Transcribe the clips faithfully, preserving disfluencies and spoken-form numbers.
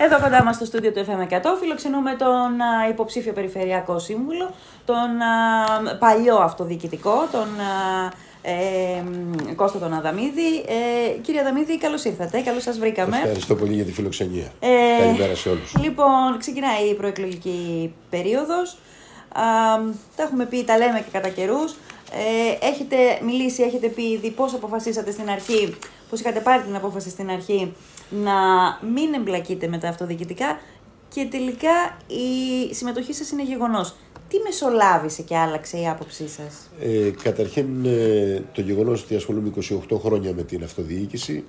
Εδώ κοντά μας στο στούντιο του εφ εμ εκατό φιλοξενούμε τον υποψήφιο περιφερειακό σύμβουλο, τον παλιό αυτοδιοικητικό, τον Ε, Κώστα τον Αδαμίδη. Ε, κύριε Αδαμίδη, καλώς ήρθατε, καλώς σας βρήκαμε. Ευχαριστώ πολύ για τη φιλοξενία. Ε, Καλημέρα σε όλους. Λοιπόν, ξεκινάει η προεκλογική περίοδος. Α, τα έχουμε πει, τα λέμε και κατά καιρούς. Ε, έχετε μιλήσει, έχετε πει ήδη πώς αποφασίσατε στην αρχή, πώς είχατε πάρει την απόφαση στην αρχή να μην εμπλακείτε με τα αυτοδιοικητικά και τελικά η συμμετοχή σας είναι γεγονός. Τι μεσολάβησε και άλλαξε η άποψή σας? Ε, καταρχήν ε, το γεγονός ότι ασχολούμαι είκοσι οκτώ χρόνια με την αυτοδιοίκηση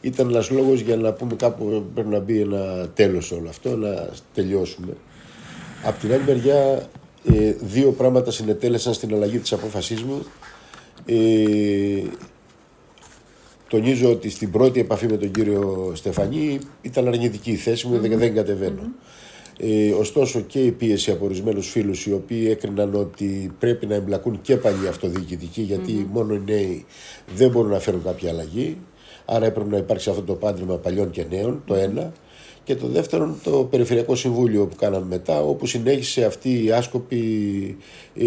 ήταν ένας λόγος για να πούμε κάπου πρέπει να μπει ένα τέλος σε όλο αυτό, να τελειώσουμε. Απ' την άλλη μεριά ε, δύο πράγματα συνετέλεσαν στην αλλαγή της απόφασής μου. Ε, τονίζω ότι στην πρώτη επαφή με τον κύριο Στεφανή ήταν αρνητική η θέση μου, mm-hmm. δεν κατεβαίνω. Mm-hmm. Ε, ωστόσο και η πίεση από ορισμένους φίλους οι οποίοι έκριναν ότι πρέπει να εμπλακούν και παλιοί αυτοδιοικητικοί γιατί mm-hmm. μόνο οι νέοι δεν μπορούν να φέρουν κάποια αλλαγή, άρα έπρεπε να υπάρξει αυτό το πάντρεμα παλιών και νέων, το ένα, και το δεύτερο το Περιφερειακό Συμβούλιο που κάναμε μετά, όπου συνέχισε αυτή η άσκοπη ε,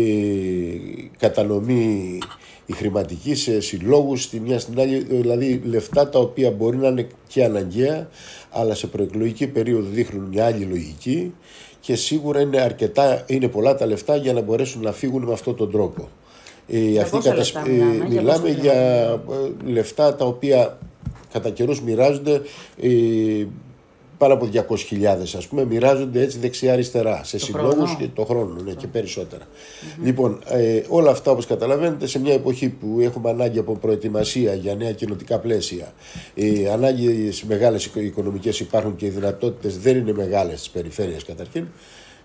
κατανομή η χρηματική σε συλλόγους, στη μια στην άλλη, δηλαδή λεφτά τα οποία μπορεί να είναι και αναγκαία, αλλά σε προεκλογική περίοδο δείχνουν μια άλλη λογική και σίγουρα είναι, αρκετά, είναι πολλά τα λεφτά για να μπορέσουν να φύγουν με αυτόν τον τρόπο. Ε, αυτή κατασ... λεφτά, μιλάμε, μιλάμε για, για λεφτά τα οποία κατά καιρούς μοιράζονται ε, πάνω από διακόσιες χιλιάδες, ας πούμε, μοιράζονται έτσι δεξιά-αριστερά, σε συλλόγους και το χρόνο, ναι, και περισσότερα. Mm-hmm. Λοιπόν, ε, όλα αυτά, όπως καταλαβαίνετε, σε μια εποχή που έχουμε ανάγκη από προετοιμασία για νέα κοινοτικά πλαίσια, ε, ανάγκες μεγάλες οικονομικές υπάρχουν και οι δυνατότητες δεν είναι μεγάλες στις περιφέρειες καταρχήν,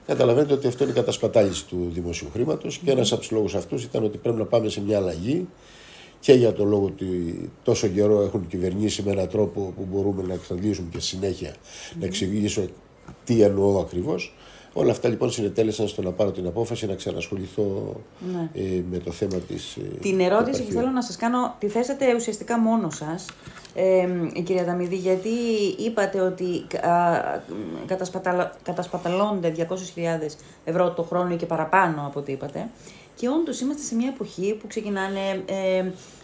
καταλαβαίνετε ότι αυτό είναι η κατασπατάληση του δημοσίου χρήματος, mm-hmm. και ένας από τους λόγους αυτούς ήταν ότι πρέπει να πάμε σε μια αλλαγή. Και για το λόγο ότι τόσο καιρό έχουν κυβερνήσει με έναν τρόπο που μπορούμε να εξαντλήσουμε και συνέχεια mm. να εξηγήσω τι εννοώ ακριβώς. Όλα αυτά λοιπόν συνετέλεσαν στο να πάρω την απόφαση να ξανασχοληθώ mm. ε, με το θέμα της... Την ερώτηση που θέλω να σας κάνω, τη θέσατε ουσιαστικά μόνο σας, ε, κυρία Αδαμίδη, γιατί είπατε ότι κατασπαταλ... κατασπαταλώνται διακόσιες χιλιάδες ευρώ το χρόνο και παραπάνω από ό,τι είπατε. Και όντως είμαστε σε μια εποχή που ξεκινάνε ε,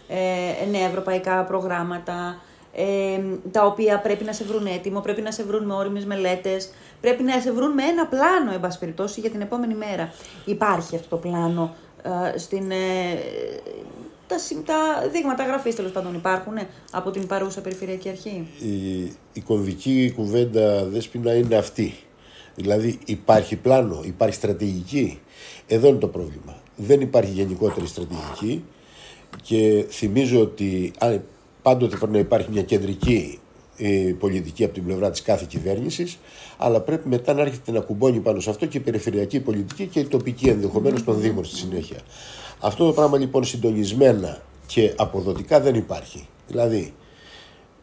ε, νέα ευρωπαϊκά προγράμματα, ε, τα οποία πρέπει να σε βρουν έτοιμο, πρέπει να σε βρουν με όριμες μελέτες, πρέπει να σε βρουν με ένα πλάνο, εν πάση περιπτώσει, για την επόμενη μέρα. Υπάρχει αυτό το πλάνο, ε, στην, ε, τα, τα δείγματα γραφής τέλος πάντων υπάρχουν ε, από την παρούσα Περιφερειακή Αρχή. Η, η κομβική κουβέντα, Δέσποινα, είναι αυτή. Δηλαδή υπάρχει πλάνο, υπάρχει στρατηγική. Εδώ είναι το πρόβλημα. Δεν υπάρχει γενικότερη στρατηγική και θυμίζω ότι πάντοτε πρέπει να υπάρχει μια κεντρική πολιτική από την πλευρά της κάθε κυβέρνησης, αλλά πρέπει μετά να έρχεται να κουμπώνει πάνω σε αυτό και η περιφερειακή πολιτική και η τοπική ενδεχομένως των δήμων στη συνέχεια. Αυτό το πράγμα λοιπόν συντονισμένα και αποδοτικά δεν υπάρχει. Δηλαδή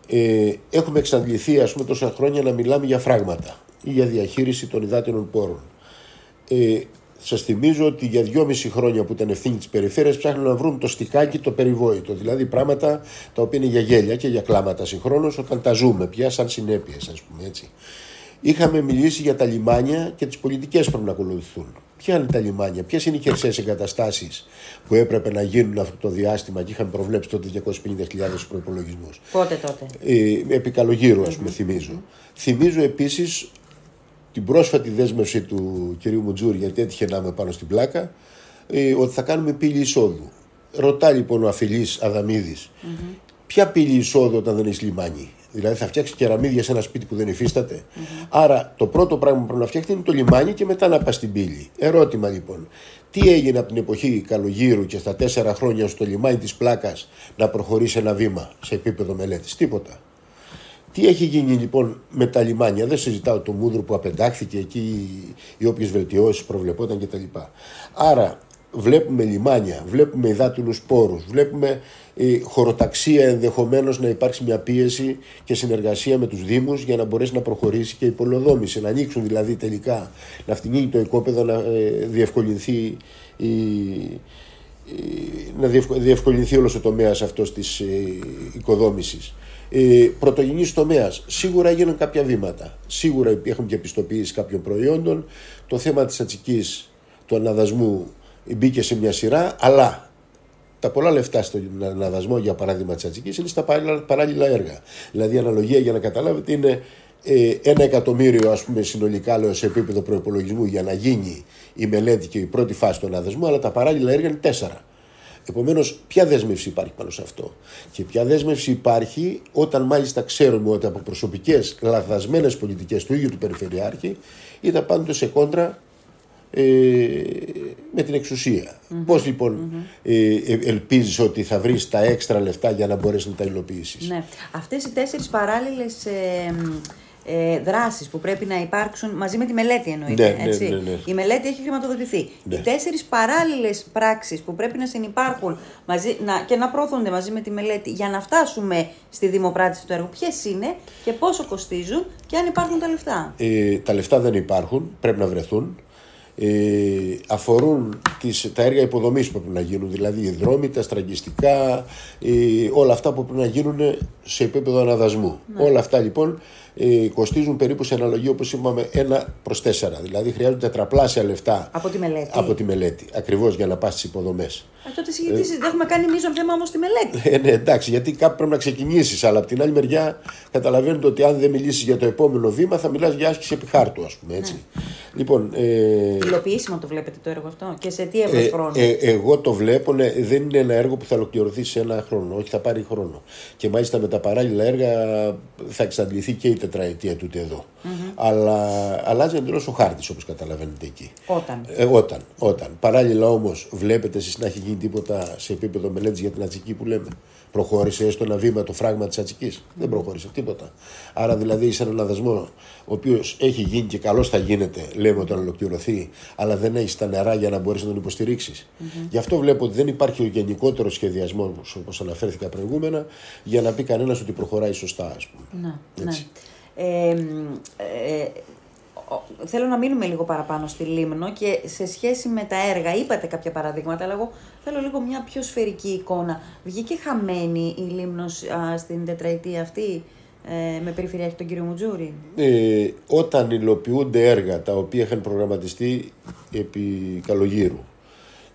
ε, έχουμε εξαντληθεί, ας πούμε, τόσα χρόνια να μιλάμε για φράγματα ή για διαχείριση των υδάτινων πόρων. Ε, Σας θυμίζω ότι για δυόμιση χρόνια που ήταν ευθύνη της περιφέρειας ψάχνουν να βρουν το στικάκι, το περιβόητο, δηλαδή πράγματα τα οποία είναι για γέλια και για κλάματα συγχρόνως όταν τα ζούμε πια σαν συνέπειες, ας πούμε έτσι. Είχαμε μιλήσει για τα λιμάνια και τις πολιτικές πρέπει να ακολουθούν. Ποια είναι τα λιμάνια, ποιες είναι οι χερσαίες εγκαταστάσεις που έπρεπε να γίνουν αυτό το διάστημα και είχαμε προβλέψει τότε διακόσιες πενήντα χιλιάδες προϋπολογισμούς. Πότε τότε? Ε, επί Καλογύρου, ας πούμε, θυμίζω. Θυμίζω επίσης την πρόσφατη δέσμευση του κυρίου Μουτζούρη, γιατί έτυχε να είμαι πάνω στην Πλάκα, ε, ότι θα κάνουμε πύλη εισόδου. Ρωτά λοιπόν ο αφιλής Αδαμίδης, mm-hmm. ποια πύλη εισόδου όταν δεν έχει λιμάνι? Δηλαδή θα φτιάξει κεραμίδια σε ένα σπίτι που δεν υφίσταται. Mm-hmm. Άρα το πρώτο πράγμα που πρέπει να φτιάξει είναι το λιμάνι και μετά να πας στην πύλη. Ερώτημα λοιπόν, τι έγινε από την εποχή Καλογύρου και στα τέσσερα χρόνια στο λιμάνι της Πλάκας να προχωρήσει ένα βήμα σε επίπεδο μελέτης? Τίποτα. Τι έχει γίνει λοιπόν με τα λιμάνια? Δεν συζητάω το Μούδρο που απεντάχθηκε εκεί, οι όποιες βελτιώσεις προβλεπόταν κτλ. Άρα βλέπουμε λιμάνια, βλέπουμε υδάτινους πόρους, βλέπουμε ε, χωροταξία, ενδεχομένως να υπάρξει μια πίεση και συνεργασία με τους δήμους για να μπορέσει να προχωρήσει και η πολεοδόμηση, να ανοίξουν δηλαδή τελικά, να φτηνίνει το οικόπεδο, να ε, διευκολυνθεί η... να διευκολυνθεί όλος ο τομέας αυτός της οικοδόμησης. Ε, πρωτογενής τομέας. Σίγουρα έγιναν κάποια βήματα. Σίγουρα έχουν και επιστοποιήσεις κάποιων προϊόντων. Το θέμα της Ατσικής, του αναδασμού, μπήκε σε μια σειρά, αλλά τα πολλά λεφτά στον αναδασμό, για παράδειγμα της Ατσικής, είναι στα παράλληλα έργα. Δηλαδή, η αναλογία, για να καταλάβετε, είναι ε, ένα εκατομμύριο, ας πούμε, συνολικά, λέω, σε επίπεδο προϋπολογισμού για να γίνει η μελέτη και η πρώτη φάση του αναδασμού, αλλά τα παράλληλα έργα είναι τέσσερα. Επομένως, ποια δέσμευση υπάρχει πάνω σε αυτό? Και ποια δέσμευση υπάρχει όταν μάλιστα ξέρουμε ότι από προσωπικές λαθασμένες πολιτικές του ίδιου του Περιφερειάρχη ήταν πάντοτε σε κόντρα Ε, με την εξουσία. Mm-hmm. Πώς λοιπόν mm-hmm. ε, ε, ελπίζεις ότι θα βρεις τα έξτρα λεφτά για να μπορέσεις να τα υλοποιήσεις? Ναι. Αυτές οι τέσσερις παράλληλες ε, ε, δράσεις που πρέπει να υπάρξουν, μαζί με τη μελέτη εννοείται. Ναι, έτσι. Ναι, ναι, ναι. Η μελέτη έχει χρηματοδοτηθεί. Ναι. Οι τέσσερις παράλληλες πράξεις που πρέπει να συνυπάρχουν μαζί, να, και να προωθούνται μαζί με τη μελέτη για να φτάσουμε στη δημοπράτηση του έργου, ποιες είναι και πόσο κοστίζουν και αν υπάρχουν τα λεφτά? Ε, τα λεφτά δεν υπάρχουν, πρέπει να βρεθούν. Ε, αφορούν τις, τα έργα υποδομής που πρέπει να γίνουν, δηλαδή οι δρόμοι, τα στραγγιστικά, ε, όλα αυτά που πρέπει να γίνουν σε επίπεδο αναδασμού. Ναι. Όλα αυτά λοιπόν ε, κοστίζουν περίπου σε αναλογία, όπως είπαμε, ένα προς τέσσερα. Δηλαδή χρειάζονται τετραπλάσια λεφτά από τη μελέτη, από τη μελέτη ακριβώς, για να πας στις υποδομές. Α, τότε συζητήσεις, ε, δεν έχουμε κάνει μείζον θέμα όμως τη μελέτη. Ε, ναι, εντάξει, γιατί κάπου πρέπει να ξεκινήσεις, αλλά από την άλλη μεριά καταλαβαίνετε ότι αν δεν μιλήσεις για το επόμενο βήμα, θα μιλάς για άσκηση επιχάρτου, ας πούμε έτσι. Ναι. Λοιπόν, ε, υλοποιήσιμο το βλέπετε το έργο αυτό και σε τι εύρος ε, χρόνου? Ε, εγώ το βλέπω, ναι, δεν είναι ένα έργο που θα ολοκληρωθεί σε ένα χρόνο, όχι, θα πάρει χρόνο. Και μάλιστα με τα παράλληλα έργα θα εξαντληθεί και η τετραετία τούτη εδώ. Mm-hmm. Αλλά αλλάζει εντελώς ο χάρτης, όπως καταλαβαίνετε εκεί. Όταν. Ε, όταν, όταν. Παράλληλα όμως, βλέπετε εσείς να έχει γίνει τίποτα σε επίπεδο μελέτης για την Ατσική που λέμε? Προχώρησε έστω ένα βήμα το φράγμα της Ατσικής? Mm. Δεν προχώρησε τίποτα. Άρα δηλαδή είσαι έναν αναδασμό ο οποίος έχει γίνει και καλώς θα γίνεται, λέμε, όταν ολοκληρωθεί, αλλά δεν έχεις τα νερά για να μπορείς να τον υποστηρίξεις. Mm-hmm. Γι' αυτό βλέπω ότι δεν υπάρχει ο γενικότερος σχεδιασμός, όπως αναφέρθηκα προηγούμενα, για να πει κανένας ότι προχωράει σωστά, ας πούμε. Να, ναι. Ε, ε, θέλω να μείνουμε λίγο παραπάνω στη Λίμνο και σε σχέση με τα έργα. Είπατε κάποια παραδείγματα, αλλά εγώ θέλω λίγο μια πιο σφαιρική εικόνα. Βγήκε χαμένη η Λίμνος α, στην τετραετία αυτή ε, με περιφερειάρχη τον κύριο Μουτζούρη? Ε, όταν υλοποιούνται έργα τα οποία είχαν προγραμματιστεί επί Καλογύρου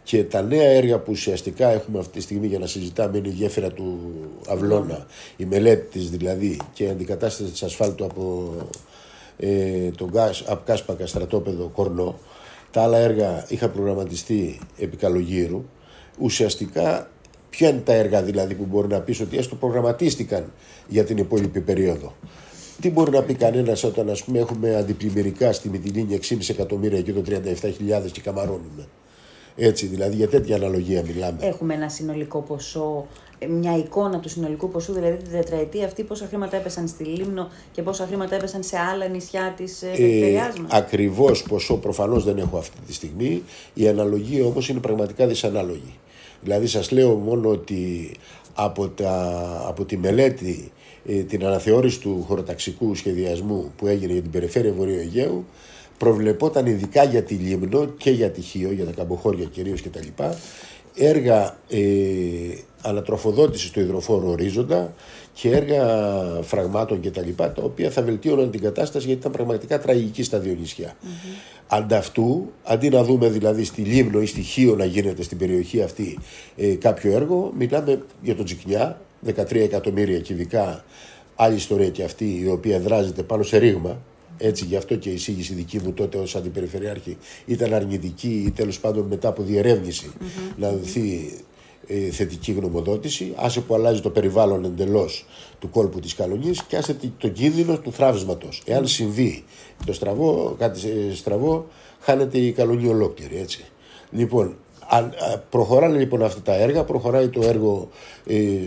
και τα νέα έργα που ουσιαστικά έχουμε αυτή τη στιγμή για να συζητάμε είναι η γέφυρα του Αυλώνα, η μελέτη της δηλαδή και η αντικατάσταση της ασφάλτου από Ε, τον Κάσπακα, στρατόπεδο, Κορνό. Τα άλλα έργα είχαν προγραμματιστεί επί Καλογύρου. Ουσιαστικά, ποια είναι τα έργα δηλαδή που μπορεί να πει ότι έστω προγραμματίστηκαν για την υπόλοιπη περίοδο? Τι μπορεί να πει κανένας όταν, ας πούμε, έχουμε αντιπλημμυρικά στη Μητυλίνη έξι κόμμα πέντε εκατομμύρια και το τριάντα επτά χιλιάδες και καμαρώνουμε? Έτσι, δηλαδή για τέτοια αναλογία μιλάμε. Έχουμε ένα συνολικό ποσό, μια εικόνα του συνολικού ποσού, δηλαδή την τετραετία αυτή, πόσα χρήματα έπεσαν στη Λίμνο και πόσα χρήματα έπεσαν σε άλλα νησιά της περιφερειάς μας? Ακριβώς ποσό προφανώς δεν έχω αυτή τη στιγμή. Η αναλογία όμως είναι πραγματικά δυσανάλογη. Δηλαδή σας λέω μόνο ότι από, τα, από τη μελέτη, ε, την αναθεώρηση του χωροταξικού σχεδιασμού που έγινε για την περιφέρεια Βορείου Αιγαίου, προβλεπόταν ειδικά για τη Λίμνο και για τη Χίο, για τα καμποχώρια κυρίως κτλ, έργα ε, ανατροφοδότησης του υδροφόρου ορίζοντα και έργα φραγμάτων κτλ, τα οποία θα βελτίωναν την κατάσταση, γιατί ήταν πραγματικά τραγική στα δύο νησιά. Mm-hmm. Ανταυτού, αντί να δούμε δηλαδή στη Λίμνο ή στη Χίο να γίνεται στην περιοχή αυτή ε, κάποιο έργο, μιλάμε για τον Τζικνιά, δεκατρία εκατομμύρια κυβικά, άλλη ιστορία και αυτή, η οποία δράζεται πάνω σε ρήγμα. Έτσι, γι' αυτό και η εισήγηση δική μου τότε ως αντιπεριφερειάρχη ήταν αρνητική ή τέλος πάντων μετά από διερεύνηση mm-hmm. να δοθεί ε, θετική γνωμοδότηση. Άσε που αλλάζει το περιβάλλον εντελώς του κόλπου της Καλλονής και άσε το κίνδυνο του θραύσματος. Εάν συμβεί το στραβό, κάτι στραβό, χάνεται η Καλλονή ολόκληρη. Έτσι. Λοιπόν, προχωράνε λοιπόν αυτά τα έργα, προχωράει το έργο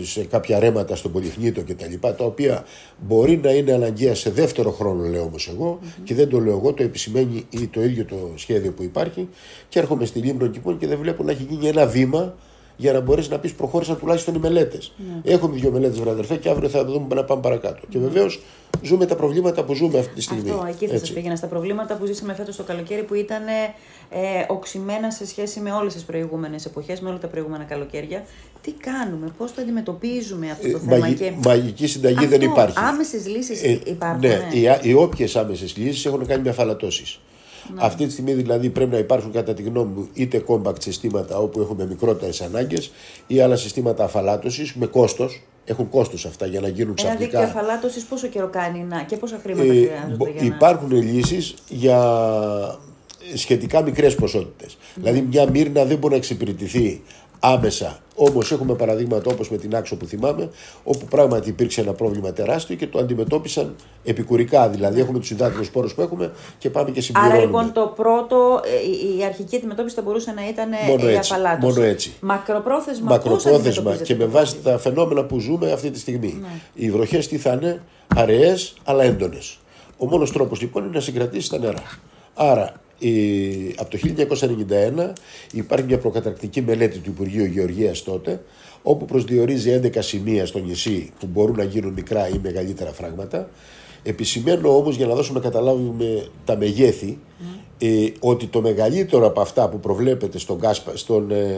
σε κάποια ρέματα στον Πολιχνίτο και τα λοιπά, τα οποία μπορεί να είναι αναγκαία σε δεύτερο χρόνο, λέω όμως εγώ, mm-hmm. και δεν το λέω εγώ, το επισημαίνει το ίδιο το σχέδιο που υπάρχει. Και έρχομαι στη Λίμνο λοιπόν και δεν βλέπω να έχει γίνει ένα βήμα για να μπορέσει να πει προχώρησαν τουλάχιστον οι μελέτες. Ναι. Έχουμε δύο μελέτες, βραδερφέ, και αύριο θα δούμε να πάμε παρακάτω. Και βεβαίως ζούμε τα προβλήματα που ζούμε αυτή τη στιγμή. Αυτό, εκεί θα σας πήγαινα, στα προβλήματα που ζήσαμε φέτος το καλοκαίρι, που ήταν ε, οξυμένα σε σχέση με όλες τις προηγούμενες εποχές, με όλα τα προηγούμενα καλοκαίρια. Τι κάνουμε, πώς το αντιμετωπίζουμε αυτό το ε, θέμα. Μαγι, και... Μαγική συνταγή αυτό, δεν υπάρχει. Άμεσες λύσεις ε, υπάρχουν. Ναι, ναι. Οι, οι όποιες άμεσες λύσεις έχουν κάνει μια φαλατώσεις. Ναι. Αυτή τη στιγμή δηλαδή πρέπει να υπάρχουν, κατά τη γνώμη μου, είτε compact συστήματα όπου έχουμε μικρότερες ανάγκες ή άλλα συστήματα αφαλάτωσης με κόστος. Έχουν κόστος αυτά για να γίνουν ξαφνικά. Ένα δίκτυο αφαλάτωσης πόσο καιρό κάνει να, και πόσα χρήματα ε, χρειάζονται. Για υπάρχουν να... λύσεις για σχετικά μικρές ποσότητες. Mm. Δηλαδή μια μύρνα δεν μπορεί να εξυπηρετηθεί άμεσα. Όμως έχουμε παραδείγματα όπως με την Άξο που θυμάμαι, όπου πράγματι υπήρξε ένα πρόβλημα τεράστιο και το αντιμετώπισαν επικουρικά. Δηλαδή έχουμε τους συντάκτριους πόρους που έχουμε και πάμε και συμπληρώνουμε. Άρα λοιπόν το πρώτο, η αρχική αντιμετώπιση θα μπορούσε να ήταν μόνο η αφαλάτωση. Μόνο έτσι. Μακροπρόθεσμα, Μακροπρόθεσμα και με βάση τα φαινόμενα που ζούμε αυτή τη στιγμή. Ναι. Οι βροχές τι θα είναι, αραιές αλλά έντονες. Ο μόνος τρόπος λοιπόν είναι να συγκρατήσεις τα νερά. Άρα Η, από το χίλια εννιακόσια ενενήντα ένα υπάρχει μια προκαταρκτική μελέτη του Υπουργείου Γεωργίας τότε, όπου προσδιορίζει έντεκα σημεία στο νησί που μπορούν να γίνουν μικρά ή μεγαλύτερα φράγματα. Επισημαίνω όμως, για να δώσουμε καταλάβουμε τα μεγέθη, mm. ε, ότι το μεγαλύτερο από αυτά που προβλέπεται στον, Κάσπα, στον, ε,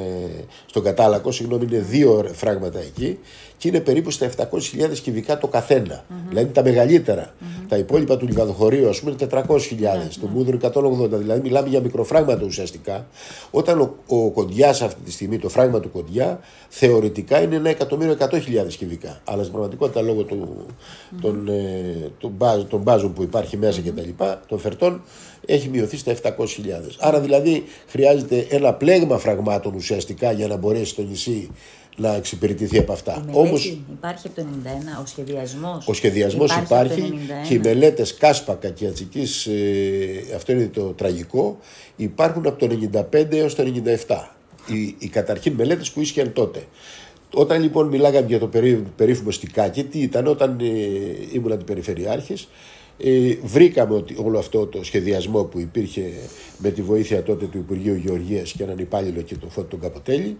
στον Κατάλακο, συγγνώμη, είναι δύο φράγματα εκεί και είναι περίπου στα επτακόσιες χιλιάδες κυβικά το καθένα. Mm-hmm. Δηλαδή τα μεγαλύτερα. Mm-hmm. Τα υπόλοιπα του Λιβαδοχωρίου, ας πούμε, είναι τετρακόσιες χιλιάδες, mm-hmm. του Μούδρου εκατόν ογδόντα. Δηλαδή μιλάμε για μικροφράγματα ουσιαστικά. Όταν ο, ο Κοντιάς αυτή τη στιγμή, το φράγμα του Κοντιά, θεωρητικά είναι ένα εκατομμύριο εκατό χιλιάδες κυβικά. Αλλά στην πραγματικότητα, λόγω του, mm-hmm. των, ε, των, μπάζ, των μπάζων που υπάρχει μέσα mm-hmm. κτλ., των φερτών, έχει μειωθεί στα επτακόσιες χιλιάδες. Άρα δηλαδή χρειάζεται ένα πλέγμα φραγμάτων ουσιαστικά για να μπορέσει το νησί να εξυπηρετηθεί από αυτά. Όμως, υπάρχει από το χίλια εννιακόσια ενενήντα ένα ο σχεδιασμός. Ο σχεδιασμός υπάρχει, υπάρχει και οι μελέτες Κάσπακα και Ατσικής, ε, αυτό είναι το τραγικό, υπάρχουν από το χίλια εννιακόσια ενενήντα πέντε έως το χίλια εννιακόσια ενενήντα επτά. Οι, οι καταρχήν μελέτες που ίσχυαν τότε. Όταν λοιπόν μιλάγαμε για το περί, περίφημο στικάκι, τι ήταν όταν ε, ήμουν αντιπεριφερειάρχης, Ε, βρήκαμε ότι όλο αυτό το σχεδιασμό που υπήρχε με τη βοήθεια τότε του Υπουργείου Γεωργίας και έναν υπάλληλο και τον Φώτη τον Καποτέλη,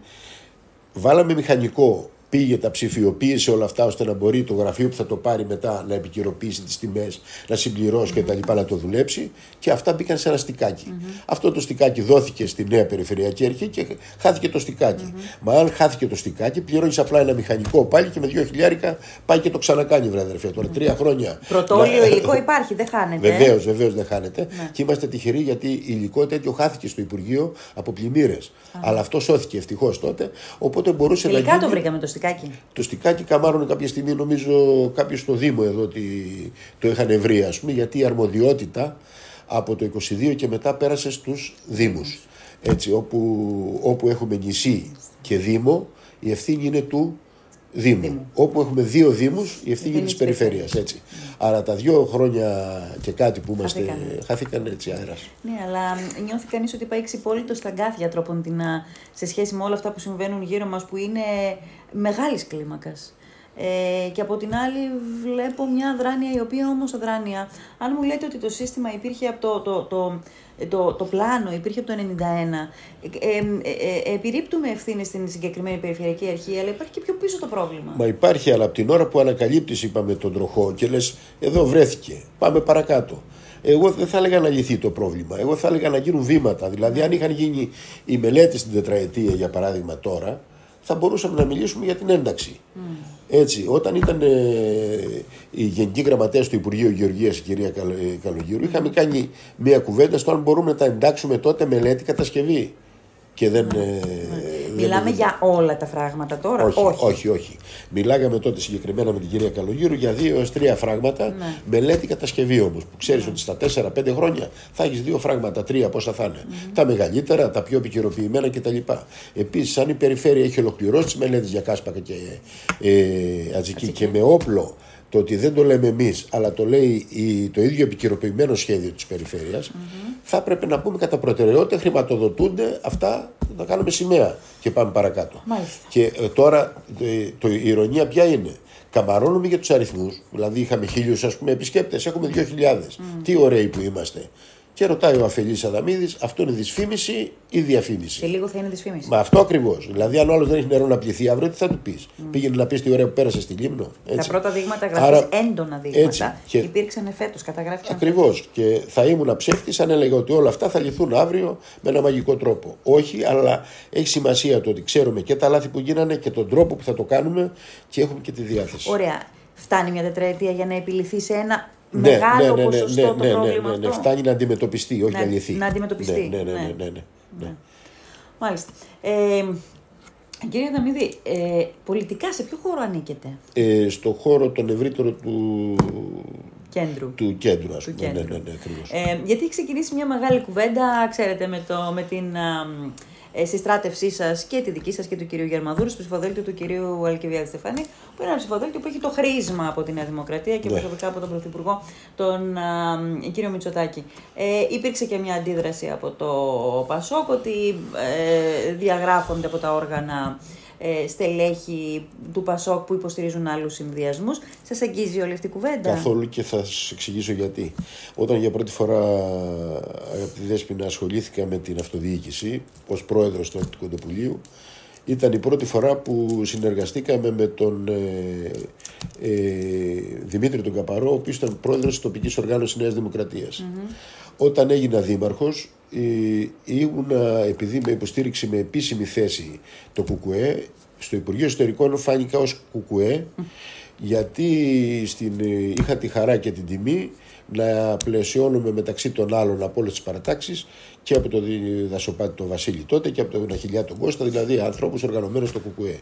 βάλαμε μηχανικό, πήγε, τα ψηφιοποίησε όλα αυτά ώστε να μπορεί το γραφείο που θα το πάρει μετά να επικαιροποιήσει τις τιμές, να συμπληρώσει mm-hmm. κτλ. Να το δουλέψει, και αυτά μπήκαν σε ένα στικάκι. Mm-hmm. Αυτό το στικάκι δόθηκε στη νέα Περιφερειακή Αρχή και χάθηκε το στικάκι. Mm-hmm. Μα αν χάθηκε το στικάκι, πληρώνεις απλά ένα μηχανικό πάλι και με δύο χιλιάρικα πάει και το ξανακάνει, βραδερφέ. Τώρα mm-hmm. τρία χρόνια. Πρωτόλιο να... υλικό υπάρχει, δεν χάνεται. Βεβαίως, βεβαίως δεν χάνεται. Mm-hmm. Και είμαστε τυχεροί γιατί υλικό τέτοιο χάθηκε στο Υπουργείο από πλημμύρες. Mm-hmm. Αλλά αυτό σώθηκε ευτυχώς τότε. Οπότε μπορούσε να γίνει... το βρήκαμε το στικάκι. Το στικάκι καμάρωνε κάποια στιγμή, νομίζω κάποιο στο Δήμο εδώ ότι το είχαν βρει, ας πούμε, γιατί η αρμοδιότητα από το είκοσι δύο και μετά πέρασε στους Δήμους. Έτσι, όπου, όπου έχουμε νησί και Δήμο, η ευθύνη είναι του Δήμου. Δήμου. Όπου έχουμε δύο Δήμους, η ευθύνη είναι της περιφέρειας. Έτσι. Άρα τα δύο χρόνια και κάτι που είμαστε χαθήκαν, χαθήκαν έτσι αέρας. Ναι, αλλά νιώθει κανείς ότι πάει εξυπόλυτο στα γκάθια τρόπον την, σε σχέση με όλα αυτά που συμβαίνουν γύρω μας, που είναι μεγάλης κλίμακας. Ε, και από την άλλη βλέπω μια αδράνεια, η οποία όμως αδράνεια, αν μου λέτε ότι το σύστημα υπήρχε από το, το, το, το, το πλάνο, υπήρχε από το χίλια εννιακόσια ενενήντα ένα, ε, ε, ε, επιρρύπτουμε ευθύνες στην συγκεκριμένη Περιφερειακή Αρχή, αλλά υπάρχει και πιο πίσω το πρόβλημα. Μα υπάρχει, αλλά από την ώρα που ανακαλύπτεις, είπαμε, τον τροχό και λες εδώ βρέθηκε, πάμε παρακάτω. Εγώ δεν θα έλεγα να λυθεί το πρόβλημα, εγώ θα έλεγα να γίνουν βήματα. Δηλαδή αν είχαν γίνει οι μελέτες στην τετραετία, για παράδειγμα, τώρα, θα μπορούσαμε να μιλήσουμε για την ένταξη. Mm. Έτσι, όταν ήταν ε, οι γενικοί γραμματέες του Υπουργείου Γεωργίας, η κυρία Καλογύρου, είχαμε κάνει μια κουβέντα στο αν μπορούμε να τα εντάξουμε τότε μελέτη κατασκευή. Και δεν, mm. Ε, mm. δεν Μιλάμε δεν... για όλα τα φράγματα τώρα. Όχι, όχι, όχι, όχι. Μιλάγαμε τότε συγκεκριμένα με την κυρία Καλογύρου για δύο έως τρία φράγματα, mm. μελέτη κατασκευή όμως. Που ξέρεις mm. ότι στα τέσσερα πέντε χρόνια θα έχεις δύο φράγματα, τρία πόσα θα είναι. Mm. Τα μεγαλύτερα, τα πιο επικαιροποιημένα κτλ. Επίσης, αν η περιφέρεια έχει ολοκληρώσει τις μελέτες για Κάσπακα και ε, ε, Ατσική και με όπλο, το ότι δεν το λέμε εμείς, αλλά το λέει η, το ίδιο επικαιροποιημένο σχέδιο της περιφέρειας, mm-hmm. θα πρέπει να πούμε κατά προτεραιότητα χρηματοδοτούνται αυτά, να κάνουμε σημαία και πάμε παρακάτω. Μάλιστα. Και ε, τώρα ε, το, η ηρωνία ποια είναι. Καμαρώνουμε για τους αριθμούς, δηλαδή είχαμε χίλιους, ας πούμε, επισκέπτες, έχουμε δύο χιλιάδες. Mm-hmm. Τι ωραίοι που είμαστε. Και ρωτάει ο αφελής Αδαμίδης, αυτό είναι δυσφήμιση ή διαφήμιση? Και λίγο θα είναι δυσφήμιση. Μα αυτό ακριβώς. Δηλαδή, αν ο άλλος δεν έχει νερό να πληθεί αύριο, τι θα του πεις? Mm. Πήγαινε να πεις τι ωραία που πέρασε στη Λίμνο. Έτσι. Τα πρώτα δείγματα γραφής, άρα, έντονα δείγματα, έτσι, και... υπήρξαν φέτος, καταγράφηκαν. Ακριβώς. Και θα ήμουν ψεύτης αν έλεγα ότι όλα αυτά θα λυθούν αύριο με ένα μαγικό τρόπο. Όχι, αλλά έχει σημασία το ότι ξέρουμε και τα λάθη που γίνανε και τον τρόπο που θα το κάνουμε και έχουμε και τη διάθεση. Ωραία. Φτάνει μια τετραετία για να επιληθεί σε ένα. Ναι, μεγάλο ναι, ναι, ποσοστό ναι, ναι, το ναι, πρόβλημα ναι, ναι, αυτό. Φτάνει να αντιμετωπιστεί, όχι να λυθεί. Να αντιμετωπιστεί. Ναι, ναι, ναι. ναι, ναι, ναι, ναι. ναι. Μάλιστα. Ε, κύριε Αδαμίδη, ε, πολιτικά σε ποιο χώρο ανήκετε? Ε, στο χώρο τον ευρύτερο του κέντρου. Του κέντρου, ας πούμε. Ναι, ναι, ναι, ναι, ε, γιατί έχει ξεκινήσει μια μεγάλη κουβέντα, ξέρετε, με, το, με την... Α, συστράτευσή σας και τη δική σας και του κυρίου Γερμαδούρου στο ψηφοδέλτιο του κυρίου Αλκιβιάδη Στεφανή, που είναι ένα ψηφοδέλτιο που έχει το χρήσμα από τη Νέα Δημοκρατία και προσωπικά από τον Πρωθυπουργό, τον α, κύριο Μητσοτάκη. Ε, υπήρξε και μια αντίδραση από το Πασόκ ότι ε, διαγράφονται από τα όργανα ε, στελέχη του Πασόκ που υποστηρίζουν άλλους συνδυασμούς. Σας αγγίζει όλη αυτή η κουβέντα? Καθόλου, και θα σας εξηγήσω γιατί. Όταν για πρώτη φορά, αγαπητοί Δέσποινα, ασχολήθηκα με την αυτοδιοίκηση ως πρόεδρος του Ακτικόντου Πουλίου, ήταν η πρώτη φορά που συνεργαστήκαμε με τον ε, ε, Δημήτρη τον Καπαρό, ο οποίος ήταν πρόεδρος της τοπικής οργάνωσης Νέας Δημοκρατίας. Mm-hmm. Όταν έγινα δήμαρχος, ήμουνα, επειδή με υποστήριξε με επίσημη θέση το ΚΚΕ, στο Υπουργείο Ιστορικών φάνηκα ως ΚΚΕ, mm. γιατί στην, είχα τη χαρά και την τιμή να πλαισιώνουμε μεταξύ των άλλων από όλες τις παρατάξεις και από τον Δασοπάτη τον Βασίλη τότε και από τον Αχιλιά τον Κώστα, δηλαδή ανθρώπους οργανωμένους στο ΚΚΕ.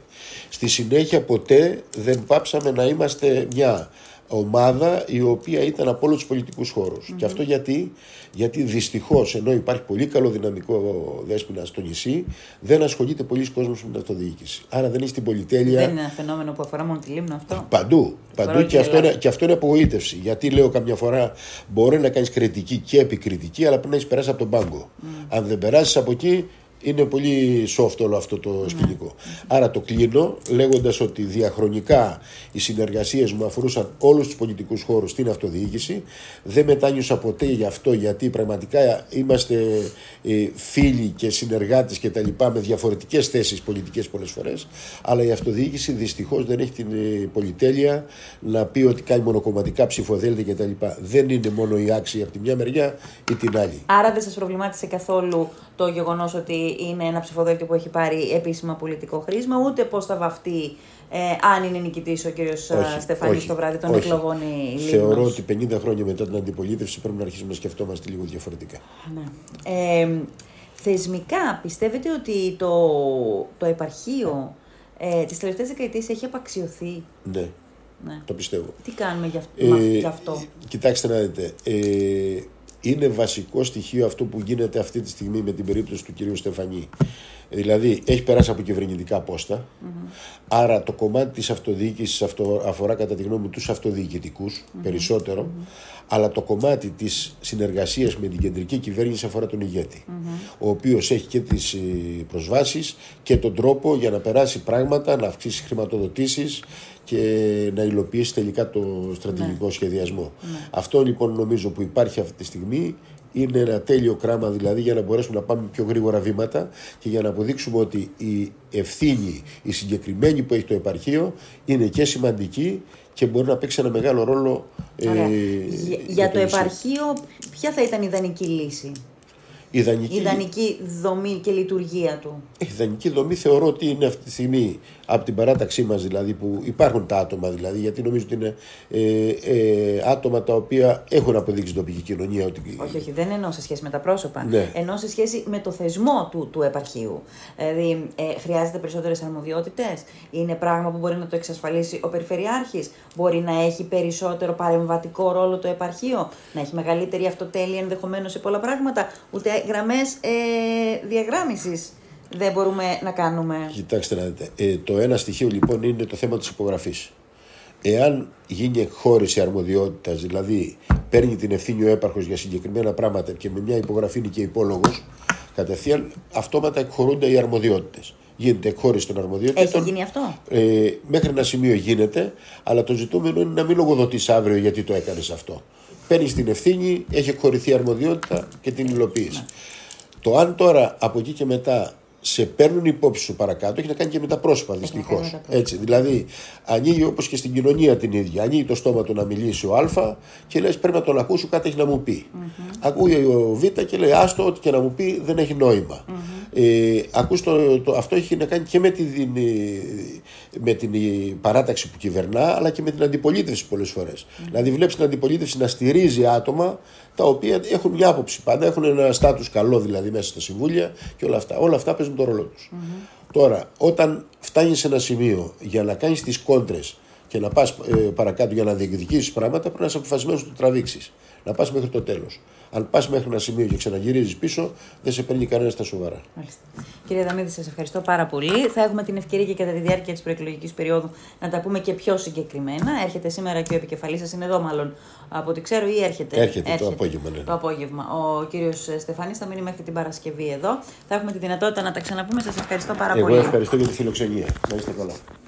Στη συνέχεια ποτέ δεν πάψαμε να είμαστε μια ομάδα η οποία ήταν από όλους τους πολιτικούς χώρους. Mm-hmm. Και αυτό γιατί, γιατί δυστυχώς, ενώ υπάρχει πολύ καλό δυναμικό Δέσποινα στο νησί, δεν ασχολείται πολλοί κόσμος με την αυτοδιοίκηση. Άρα δεν έχει την πολυτέλεια. Δεν είναι ένα φαινόμενο που αφορά μόνο τη Λίμνο αυτό. Παντού. Παντού. Και αυτό, είναι, και αυτό είναι απογοήτευση. Γιατί λέω καμιά φορά μπορεί να κάνεις κριτική και επικριτική, αλλά πρέπει να έχεις περάσει από τον πάγκο. Mm. Αν δεν περάσεις από εκεί, είναι πολύ soft όλο αυτό το σκηνικό. Mm. Άρα το κλείνω λέγοντας ότι διαχρονικά οι συνεργασίες μου αφορούσαν όλους τους πολιτικούς χώρους στην αυτοδιοίκηση. Δεν μετάνιωσα ποτέ γι' αυτό, γιατί πραγματικά είμαστε φίλοι και συνεργάτες και τα λοιπά, με διαφορετικές θέσεις πολιτικές πολλές φορές. Αλλά η αυτοδιοίκηση δυστυχώς δεν έχει την πολυτέλεια να πει ότι κάνει μονοκομματικά ψηφοδέλτια και τα λοιπά. Δεν είναι μόνο η άξιοι από τη μια μεριά ή την άλλη. Άρα δεν σας προβλημάτισε καθόλου το γεγονός ότι είναι ένα ψηφοδέλτιο που έχει πάρει επίσημα πολιτικό χρήσμα, ούτε πώς θα βαφτεί ε, αν είναι νικητής ο κύριος Στεφανής το βράδυ των εκλογών η Λίμνος. Θεωρώ ότι πενήντα χρόνια μετά την αντιπολίτευση πρέπει να αρχίσουμε να σκεφτόμαστε λίγο διαφορετικά. Ναι. Ε, θεσμικά πιστεύετε ότι το, το επαρχείο ε, τις τελευταίες δεκαετίες έχει απαξιωθεί? Ναι. ναι. Το πιστεύω. Τι κάνουμε γι' αυτό? Ε, γι αυτό. Κοιτάξτε να δείτε. Ε, Είναι βασικό στοιχείο αυτό που γίνεται αυτή τη στιγμή με την περίπτωση του κυρίου Στεφανή. Δηλαδή, έχει περάσει από κυβερνητικά πόστα. Mm-hmm. Άρα, το κομμάτι της αυτοδιοίκησης αυτο, αφορά κατά τη γνώμη μου τους αυτοδιοικητικούς mm-hmm. περισσότερο. Mm-hmm. Αλλά το κομμάτι της συνεργασίας με την κεντρική κυβέρνηση αφορά τον ηγέτη. Mm-hmm. Ο οποίος έχει και τις προσβάσεις και τον τρόπο για να περάσει πράγματα, να αυξήσει χρηματοδοτήσεις και να υλοποιήσει τελικά το στρατηγικό ναι. σχεδιασμό. Ναι. Αυτό λοιπόν νομίζω που υπάρχει αυτή τη στιγμή είναι ένα τέλειο κράμα, δηλαδή για να μπορέσουμε να πάμε πιο γρήγορα βήματα και για να αποδείξουμε ότι η ευθύνη, η συγκεκριμένη που έχει το επαρχείο, είναι και σημαντική και μπορεί να παίξει ένα μεγάλο ρόλο. Ε, για, για, για το επαρχείο, ποια θα ήταν η ιδανική λύση? Η ιδανική... ιδανική δομή και λειτουργία του. Η ιδανική δομή θεωρώ ότι είναι αυτή τη στιγμή από την παράταξή μας, δηλαδή που υπάρχουν τα άτομα, δηλαδή, γιατί νομίζω ότι είναι ε, ε, άτομα τα οποία έχουν αποδείξει την τοπική κοινωνία. Ότι... Όχι, όχι, δεν εννοώ σε σχέση με τα πρόσωπα. Ναι. Εννοώ σε σχέση με το θεσμό του, του επαρχείου. Δηλαδή, ε, χρειάζεται περισσότερες αρμοδιότητες, είναι πράγμα που μπορεί να το εξασφαλίσει ο Περιφερειάρχης, μπορεί να έχει περισσότερο παρεμβατικό ρόλο το επαρχείο, να έχει μεγαλύτερη αυτοτέλεια ενδεχομένως σε πολλά πράγματα, ούτε γραμμές ε, διαγράμμισης δεν μπορούμε να κάνουμε. Κοιτάξτε να δείτε. Ε, το ένα στοιχείο λοιπόν είναι το θέμα της υπογραφής. Εάν γίνει εκχώρηση αρμοδιότητας, δηλαδή παίρνει την ευθύνη ο έπαρχος για συγκεκριμένα πράγματα και με μια υπογραφή είναι και υπόλογος, κατευθείαν αυτόματα εκχωρούνται οι αρμοδιότητες. Γίνεται εκχώρηση των αρμοδιότητων. Έχει γίνει αυτό? Ε, μέχρι ένα σημείο γίνεται, αλλά το ζητούμενο είναι να μην λογοδοτείς αύριο γιατί το έκανες αυτό. παίρνει την ευθύνη, έχει κορυφή αρμοδιότητα και την υλοποίηση. Ναι. Το αν τώρα από εκεί και μετά σε παίρνουν υπόψη σου παρακάτω, έχει να κάνει και με τα πρόσωπα, δυστυχώς. Έτσι, δηλαδή, ανοίγει όπως και στην κοινωνία την ίδια. Ανοίγει το στόμα του να μιλήσει ο Α και λες πρέπει να τον ακούσω, κάτι έχει να μου πει. Mm-hmm. Ακούει ο Β και λέει άστο, ό,τι και να μου πει δεν έχει νόημα. Mm-hmm. ε, ακούς το, το, αυτό έχει να κάνει και με την, με την παράταξη που κυβερνά, αλλά και με την αντιπολίτευση πολλές φορές. Mm-hmm. Δηλαδή, βλέπεις την αντιπολίτευση να στηρίζει άτομα τα οποία έχουν μια άποψη πάντα, έχουν ένα στάτους καλό δηλαδή μέσα στα συμβούλια και όλα αυτά. Όλα αυτά παίζουν τον ρόλο τους. Mm-hmm. Τώρα, όταν φτάνεις σε ένα σημείο για να κάνεις τις κόντρες και να πας ε, παρακάτω για να διεκδικήσεις πράγματα, πρέπει να είσαι αποφασισμένος να το τραβήξεις. Να πας μέχρι το τέλος. Αν πας μέχρι ένα σημείο και ξαναγυρίζεις πίσω, δεν σε παίρνει κανένα στα σοβαρά. Μάλιστα. Κύριε Αδαμίδη, σας ευχαριστώ πάρα πολύ. Θα έχουμε την ευκαιρία και κατά τη διάρκεια της προεκλογικής περίοδου να τα πούμε και πιο συγκεκριμένα. Έρχεται σήμερα και ο επικεφαλής σας, είναι εδώ μάλλον από ό,τι ξέρω, ή έρχεται. Έρχεται, έρχεται το απόγευμα. Ναι. Το απόγευμα. Ο κύριος Στεφανής θα μείνει μέχρι την Παρασκευή εδώ. Θα έχουμε τη δυνατότητα να τα ξαναπούμε. Σας ευχαριστώ πάρα Εγώ πολύ. Εγώ ευχαριστώ για τη φιλοξενία. Να είστε καλά.